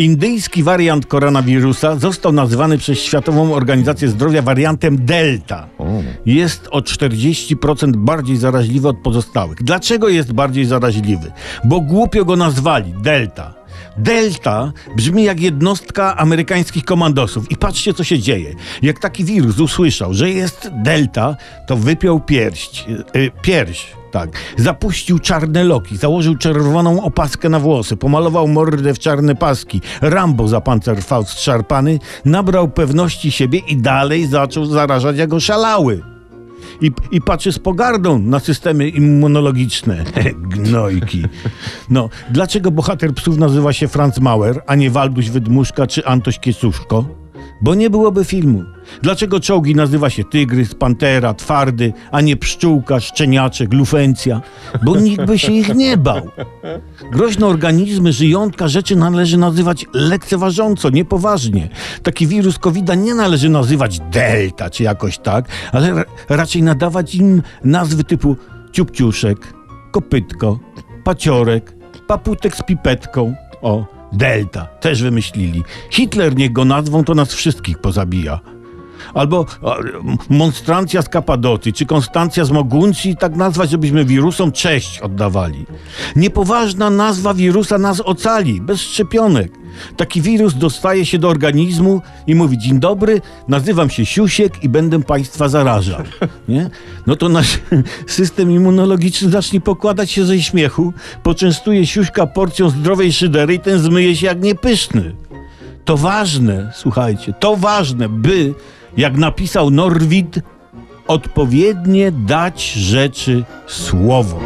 Indyjski wariant koronawirusa został nazwany przez Światową Organizację Zdrowia wariantem Delta. Jest o 40% bardziej zaraźliwy od pozostałych. Dlaczego jest bardziej zaraźliwy? Bo głupio go nazwali Delta. Delta brzmi jak jednostka amerykańskich komandosów. I patrzcie, co się dzieje. Jak taki wirus usłyszał, że jest Delta, to wypiął pierś. Tak. Zapuścił czarne loki, założył czerwoną opaskę na włosy, pomalował mordę w czarne paski, Rambo za Panzerfaust szarpany, nabrał pewności siebie i dalej zaczął zarażać jak oszalały. I patrzy z pogardą na systemy immunologiczne. Gnojki. No, dlaczego bohater psów nazywa się Franz Maurer, a nie Walduś Wydmuszka czy Antoś Kiesuszko? Bo nie byłoby filmu. Dlaczego czołgi nazywa się Tygrys, Pantera, Twardy, a nie Pszczółka, Szczeniaczek, Lufencja? Bo nikt by się ich nie bał. Groźne organizmy, żyjątka, rzeczy należy nazywać lekceważąco, niepoważnie. Taki wirus COVID-a nie należy nazywać Delta czy jakoś tak, ale raczej nadawać im nazwy typu ciupciuszek, kopytko, paciorek, paputek z pipetką, o... Delta. Też wymyślili. Hitler niech go nazwą, to nas wszystkich pozabija. Albo Monstrancja z Kapadocji, czy Konstancja z Moguncji, tak nazwać, żebyśmy wirusom cześć oddawali. Niepoważna nazwa wirusa nas ocali, bez szczepionek. Taki wirus dostaje się do organizmu i mówi: dzień dobry, nazywam się Siusiek i będę państwa zarażał. Nie? No to nasz system immunologiczny zacznie pokładać się ze śmiechu, poczęstuje Siuśka porcją zdrowej szydery i ten zmyje się jak niepyszny. To ważne, słuchajcie, to ważne, by, jak napisał Norwid, odpowiednie dać rzeczy słowo.